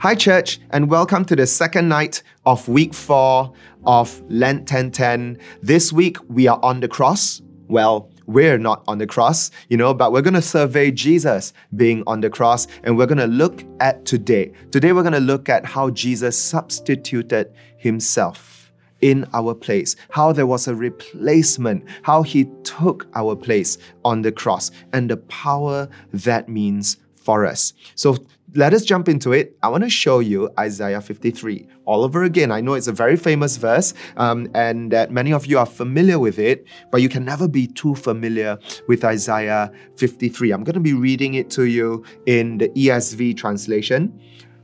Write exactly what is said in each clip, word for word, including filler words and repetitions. Hi church, and welcome to the second night of week four of Lent ten ten. This week we are on the cross. Well, we're not on the cross, you know, but we're going to survey Jesus being on the cross, and we're going to look at today. Today we're going to look at how Jesus substituted himself in our place, how there was a replacement, how he took our place on the cross, and the power that means for us. So let us jump into it. I want to show you Isaiah fifty-three all over again. I know it's a very famous verse um, and that many of you are familiar with it, but you can never be too familiar with Isaiah fifty-three. I'm going to be reading it to you in the E S V translation.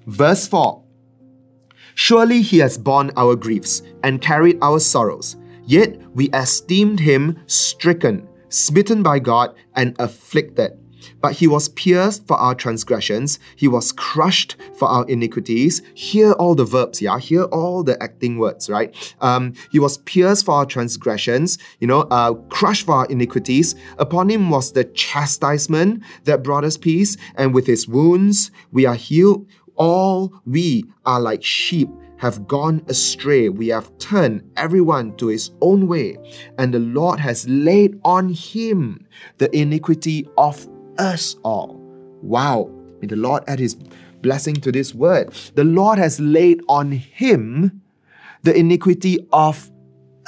Verse four, "Surely he has borne our griefs and carried our sorrows, yet we esteemed him stricken, smitten by God, and afflicted. But he was pierced for our transgressions, he was crushed for our iniquities." Hear all the verbs, yeah? Hear all the acting words, right? Um, he was pierced for our transgressions, you know, uh, crushed for our iniquities. Upon him was the chastisement that brought us peace, and with his wounds we are healed. All we are like sheep have gone astray. We have turned everyone to his own way, and the Lord has laid on him the iniquity of us all. Wow. May the Lord add his blessing to this word. The Lord has laid on him the iniquity of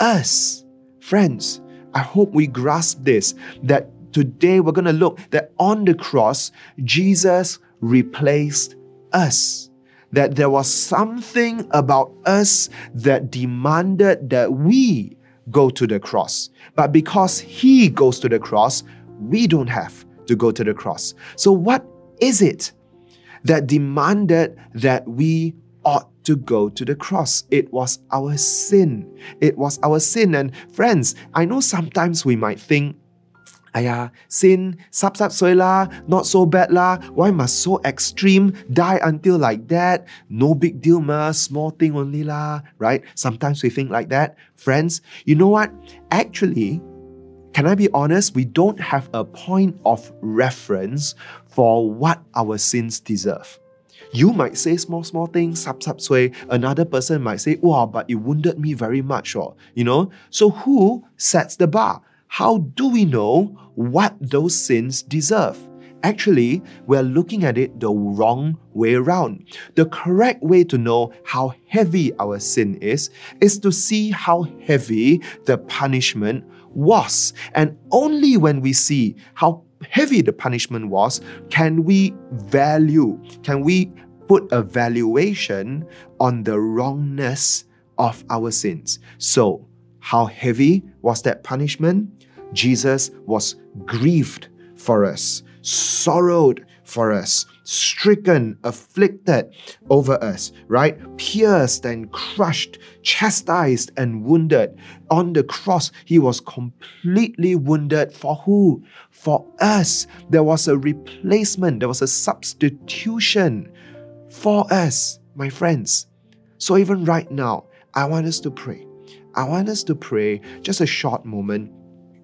us. Friends, I hope we grasp this, that today we're going to look that on the cross, Jesus replaced us. That there was something about us that demanded that we go to the cross. But because he goes to the cross, we don't have to go to the cross. So what is it that demanded that we ought to go to the cross? It was our sin. It was our sin. And friends, I know sometimes we might think, "Ayah, sin, sap sap soy lah, not so bad lah, why must so extreme, die until like that, no big deal ma, small thing only lah," right? Sometimes we think like that. Friends, you know what? Actually, can I be honest? We don't have a point of reference for what our sins deserve. You might say small, small things, sap, sap, sway. Another person might say, "Wow, but it wounded me very much," or, you know. So who sets the bar? How do we know what those sins deserve? Actually, we're looking at it the wrong way around. The correct way to know how heavy our sin is, is to see how heavy the punishment was. And only when we see how heavy the punishment was, can we value, can we put a valuation on the wrongness of our sins. So, how heavy was that punishment? Jesus was grieved for us, sorrowed for us, stricken, afflicted over us, right? Pierced and crushed, chastised and wounded. On the cross, he was completely wounded for who? For us. There was a replacement, there was a substitution for us, my friends. So even right now, I want us to pray. I want us to pray just a short moment.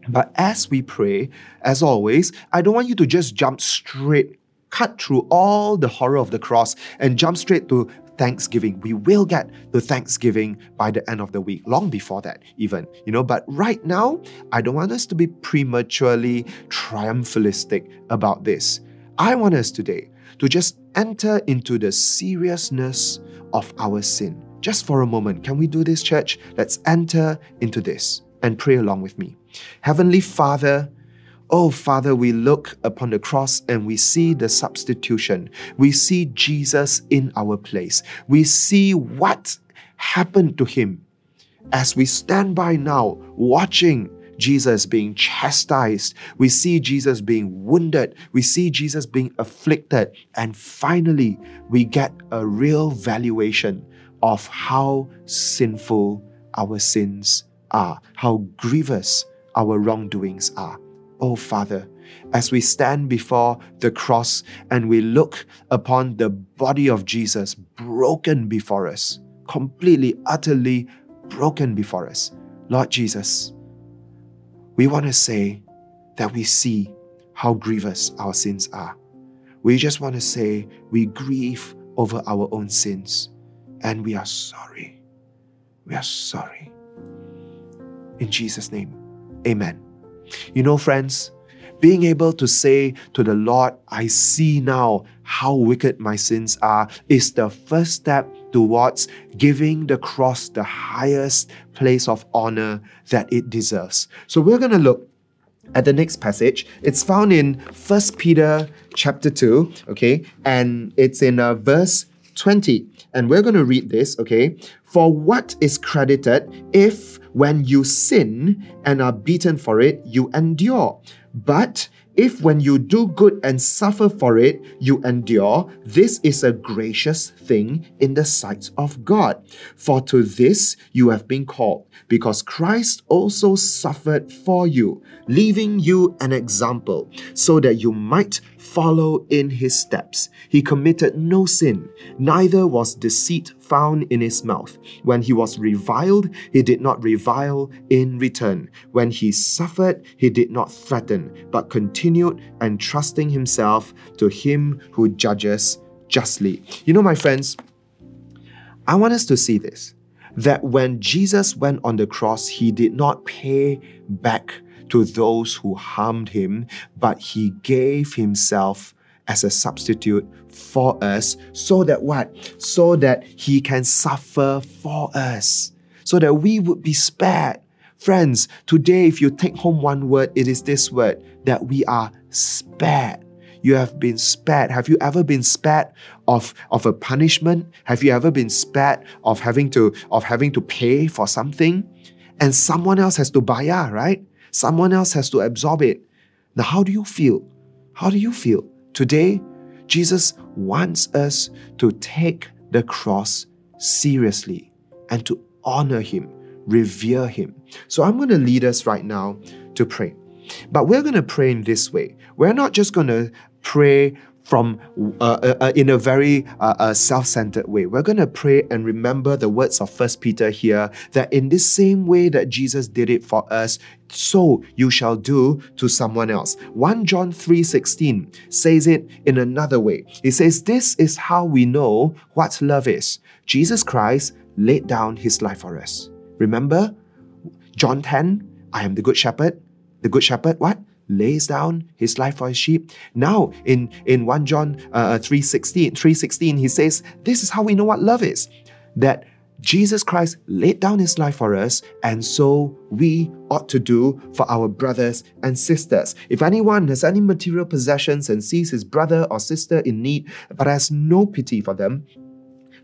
But as we pray, as always, I don't want you to just jump straight, cut through all the horror of the cross and jump straight to Thanksgiving. We will get to Thanksgiving by the end of the week, long before that even, you know. But right now, I don't want us to be prematurely triumphalistic about this. I want us today to just enter into the seriousness of our sin. Just for a moment, can we do this, church? Let's enter into this and pray along with me. Heavenly Father, oh Father, we look upon the cross and we see the substitution. We see Jesus in our place. We see what happened to him as we stand by now watching Jesus being chastised. We see Jesus being wounded. We see Jesus being afflicted. And finally, we get a real valuation of how sinful our sins are, how grievous our wrongdoings are. Oh Father, as we stand before the cross and we look upon the body of Jesus broken before us, completely, utterly broken before us, Lord Jesus, we want to say that we see how grievous our sins are. We just want to say we grieve over our own sins. And we are sorry. We are sorry. In Jesus' name, amen. You know, friends, being able to say to the Lord, I see now how wicked my sins are, is the first step towards giving the cross the highest place of honor that it deserves. So we're going to look at the next passage. It's found in First Peter chapter two, okay, and it's in uh, verse twenty. And we're going to read this, okay. For what is credited if when you sin and are beaten for it, you endure? But if when you do good and suffer for it, you endure, this is a gracious thing in the sight of God. For to this you have been called, because Christ also suffered for you, leaving you an example, so that you might follow in his steps. He committed no sin, neither was deceit found in his mouth. When he was reviled, he did not revile in return. When he suffered, he did not threaten, but continued entrusting himself to him who judges justly. You know, my friends, I want us to see this, that when Jesus went on the cross, he did not pay back to those who harmed him, but he gave himself as a substitute for us, so that what? So that he can suffer for us, so that we would be spared. Friends, today if you take home one word, it is this word, that we are spared. You have been spared. Have you ever been spared of, of a punishment? Have you ever been spared of having to of having to pay for something? And someone else has to bayar, right? Someone else has to absorb it. Now, how do you feel? How do you feel? Today, Jesus wants us to take the cross seriously and to honor him, revere him. So I'm going to lead us right now to pray. But we're going to pray in this way. We're not just going to pray from uh, uh, in a very uh, uh, self-centered way. We're going to pray and remember the words of First Peter here, that in this same way that Jesus did it for us, so you shall do to someone else. First John three sixteen says it in another way. It says, this is how we know what love is. Jesus Christ laid down his life for us. Remember, John ten, I am the good shepherd. The good shepherd, what? Lays down his life for his sheep. Now, in, in First John three sixteen, he says, this is how we know what love is, that Jesus Christ laid down his life for us, and so we ought to do for our brothers and sisters. If anyone has any material possessions and sees his brother or sister in need, but has no pity for them,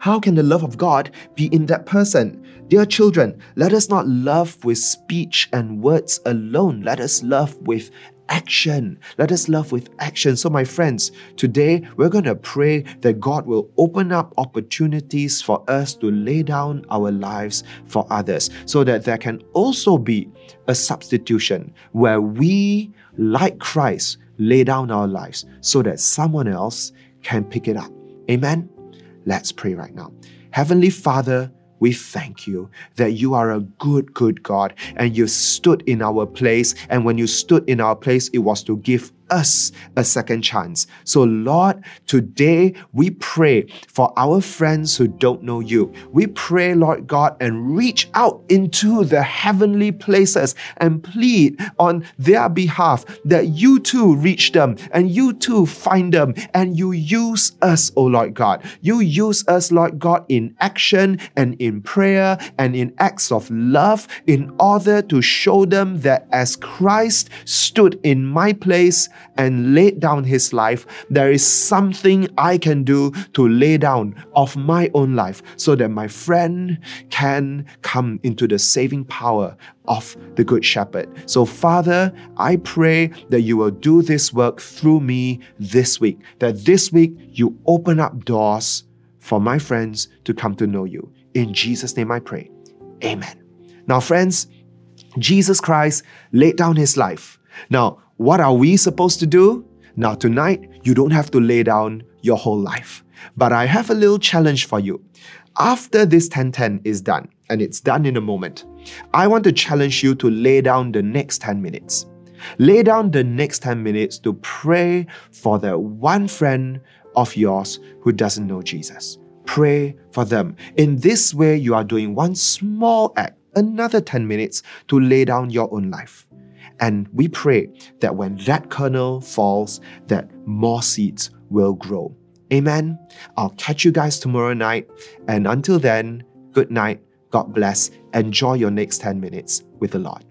how can the love of God be in that person? Dear children, let us not love with speech and words alone. Let us love with action. Let us love with action. So my friends, today we're going to pray that God will open up opportunities for us to lay down our lives for others, so that there can also be a substitution where we, like Christ, lay down our lives so that someone else can pick it up. Amen? Let's pray right now. Heavenly Father, we thank you that you are a good, good God, and you stood in our place. And when you stood in our place, it was to give us a second chance. So Lord, today we pray for our friends who don't know you. We pray, Lord God, and reach out into the heavenly places and plead on their behalf that you too reach them and you too find them, and you use us, oh Lord God. You use us, Lord God, in action and in prayer and in acts of love, in order to show them that as Christ stood in my place and laid down his life, there is something I can do to lay down of my own life, so that my friend can come into the saving power of the Good Shepherd. So Father, I pray that you will do this work through me this week, that this week you open up doors for my friends to come to know you. In Jesus' name I pray. Amen. Now friends, Jesus Christ laid down his life. Now, what are we supposed to do? Now tonight, you don't have to lay down your whole life. But I have a little challenge for you. After this ten ten is done, and it's done in a moment, I want to challenge you to lay down the next ten minutes. Lay down the next ten minutes to pray for that one friend of yours who doesn't know Jesus. Pray for them. In this way, you are doing one small act, another ten minutes, to lay down your own life. And we pray that when that kernel falls, that more seeds will grow. Amen. I'll catch you guys tomorrow night. And until then, good night. God bless. Enjoy your next ten minutes with the Lord.